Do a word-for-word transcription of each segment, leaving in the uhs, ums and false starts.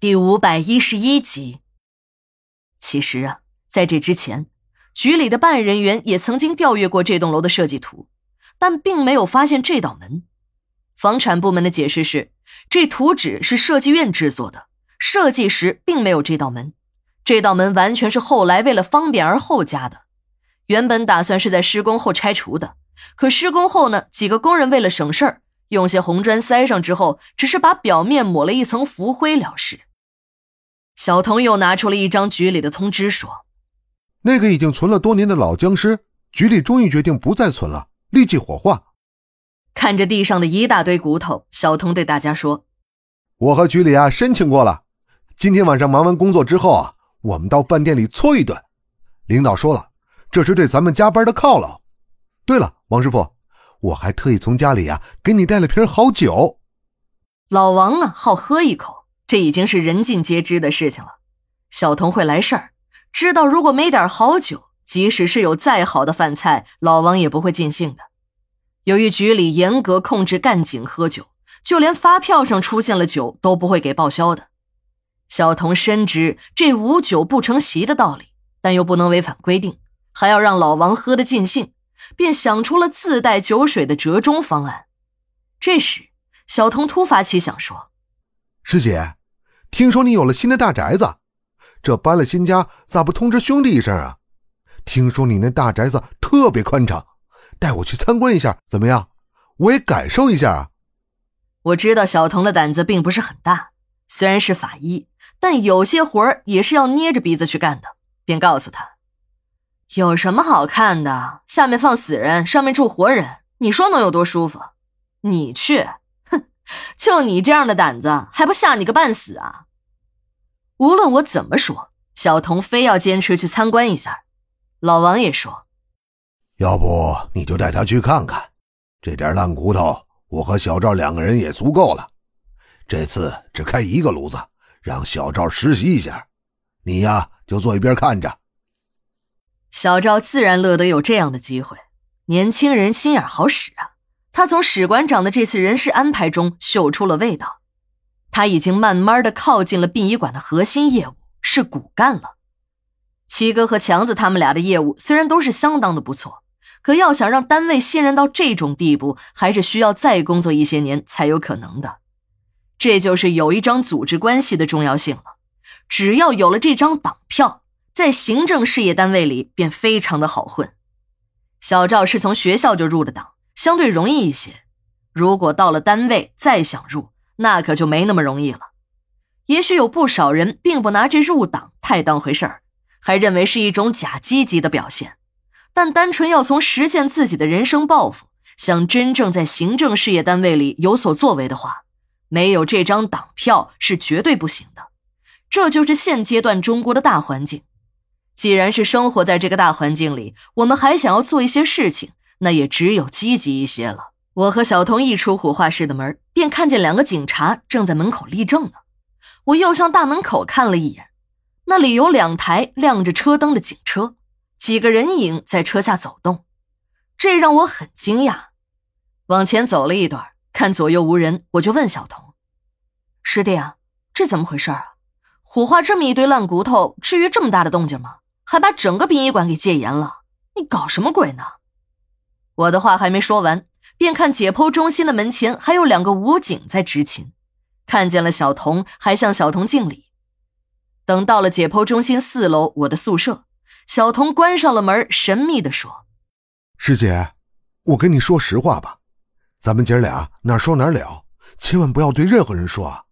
第五百一十一集。其实啊，在这之前，局里的办案人员也曾经调阅过这栋楼的设计图，但并没有发现这道门。房产部门的解释是，这图纸是设计院制作的，设计时并没有这道门，这道门完全是后来为了方便而后加的，原本打算是在施工后拆除的，可施工后呢，几个工人为了省事儿，用些红砖塞上之后，只是把表面抹了一层浮灰了事。小童又拿出了一张局里的通知，说：“那个已经存了多年的老僵尸，局里终于决定不再存了，立即火化。”看着地上的一大堆骨头，小童对大家说：“我和局里啊申请过了，今天晚上忙完工作之后啊，我们到饭店里搓一顿。领导说了，这是对咱们加班的犒劳。对了，王师傅，我还特意从家里啊给你带了瓶好酒。”老王啊，好喝一口。这已经是人尽皆知的事情了。小童会来事儿，知道如果没点好酒，即使是有再好的饭菜，老王也不会尽兴的。由于局里严格控制干警喝酒，就连发票上出现了酒都不会给报销的。小童深知这无酒不成席的道理，但又不能违反规定，还要让老王喝得尽兴，便想出了自带酒水的折中方案。这时，小童突发奇想说：“师姐，听说你有了新的大宅子，这搬了新家咋不通知兄弟一声啊？听说你那大宅子特别宽敞，带我去参观一下怎么样？我也感受一下啊。”我知道小童的胆子并不是很大，虽然是法医，但有些活儿也是要捏着鼻子去干的，便告诉他：“有什么好看的？下面放死人，上面住活人，你说能有多舒服？你去，就你这样的胆子，还不吓你个半死啊！”无论我怎么说，小童非要坚持去参观一下。老王也说：“要不你就带他去看看，这点烂骨头，我和小赵两个人也足够了。这次只开一个炉子，让小赵实习一下，你呀就坐一边看着。”小赵自然乐得有这样的机会，年轻人心眼好使啊。他从史馆长的这次人事安排中嗅出了味道，他已经慢慢的靠近了殡仪馆的核心业务，是骨干了。七哥和强子他们俩的业务虽然都是相当的不错，可要想让单位信任到这种地步，还是需要再工作一些年才有可能的。这就是有一张组织关系的重要性了，只要有了这张党票，在行政事业单位里便非常的好混。小赵是从学校就入了党，相对容易一些，如果到了单位再想入，那可就没那么容易了。也许有不少人并不拿这入党太当回事儿，还认为是一种假积极的表现，但单纯要从实现自己的人生抱负，想真正在行政事业单位里有所作为的话，没有这张党票是绝对不行的。这就是现阶段中国的大环境，既然是生活在这个大环境里，我们还想要做一些事情，那也只有积极一些了。我和小童一出火化室的门，便看见两个警察正在门口立正呢。我又向大门口看了一眼，那里有两台亮着车灯的警车，几个人影在车下走动，这让我很惊讶。往前走了一段，看左右无人，我就问小童：“师弟啊，这怎么回事啊？火化这么一堆烂骨头，至于这么大的动静吗？还把整个殡仪馆给戒严了，你搞什么鬼呢？”我的话还没说完，便看解剖中心的门前还有两个武警在执勤，看见了小童，还向小童敬礼。等到了解剖中心四楼我的宿舍，小童关上了门，神秘地说：“师姐，我跟你说实话吧，咱们姐俩哪说哪了，千万不要对任何人说啊。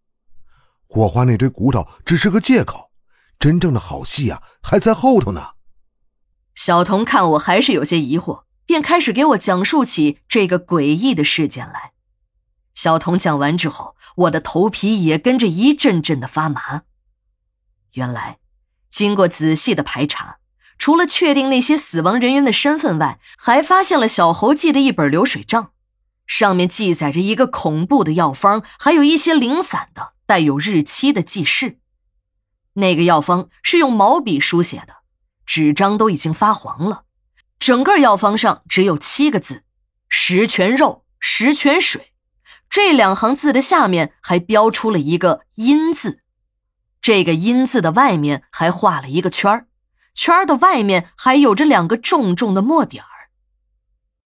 火化那堆骨头只是个借口，真正的好戏啊还在后头呢。”小童看我还是有些疑惑，便开始给我讲述起这个诡异的事件来。小童讲完之后，我的头皮也跟着一阵阵的发麻。原来，经过仔细的排查，除了确定那些死亡人员的身份外，还发现了小侯记的一本流水账，上面记载着一个恐怖的药方，还有一些零散的带有日期的记事。那个药方是用毛笔书写的，纸张都已经发黄了，整个药方上只有七个字：十全肉，十全水。这两行字的下面还标出了一个阴字，这个阴字的外面还画了一个圈儿，圈儿的外面还有着两个重重的墨点儿。